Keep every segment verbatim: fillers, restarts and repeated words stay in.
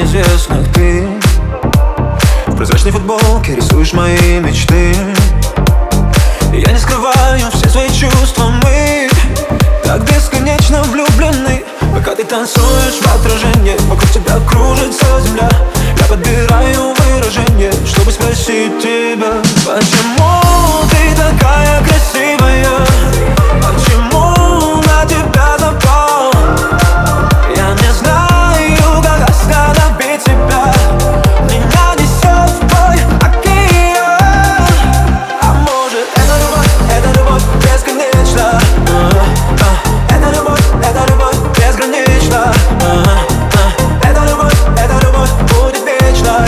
неизвестных ты. В прозрачной футболке рисуешь мои мечты. Я не скрываю все свои чувства, мы так бесконечно влюблены. Пока ты танцуешь в отражении, вокруг тебя кружится земля. Я подбираю выражение, чтобы спросить тебя, почему ты такая красивая? Почему на тебя запал? Я не знаю, как остановить тебя. Меня несет в бой океан. А может, это любовь, это любовь бесконечна. Это любовь, это любовь безгранична. Это любовь, это любовь будет вечной.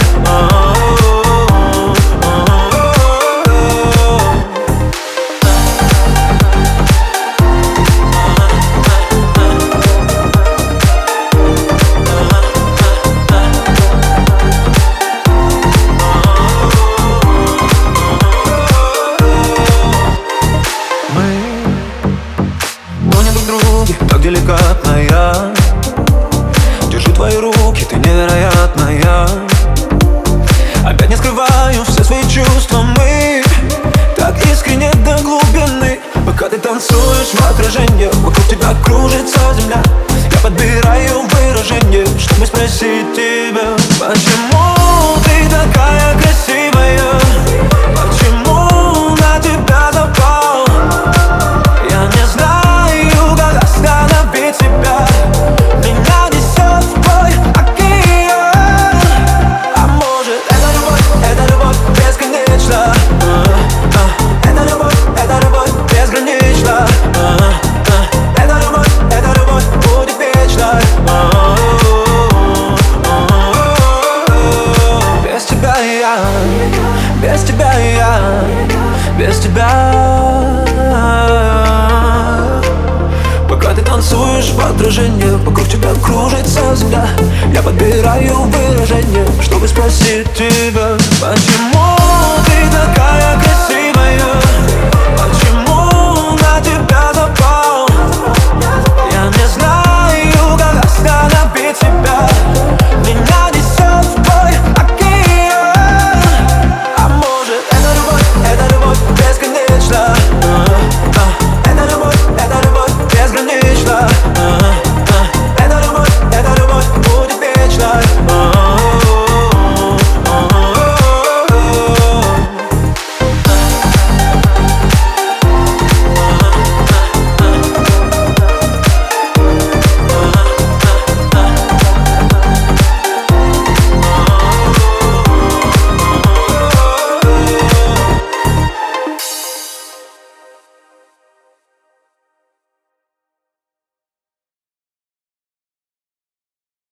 Так деликатная, держу твои руки, ты невероятная. Опять не скрываю все свои чувства, мы так искренне до глубины. Пока ты танцуешь в отражении, вокруг тебя кружится земля. Я подбираю выражение, чтобы спросить тебя, почему ты такая красивая? Почему на тебя запал? Я не знаю, как остановить тебя. Меня несет в бой океан. А может, это любовь, это любовь бесконечна. Это любовь, это любовь безгранична. Это любовь, это любовь будет вечной. Без тебя я, без тебя я, без тебя. Пока ты танцуешь в отражении, вокруг тебя кружится земля. Я подбираю выражение, чтобы спросить тебя, почему ты такая красивая?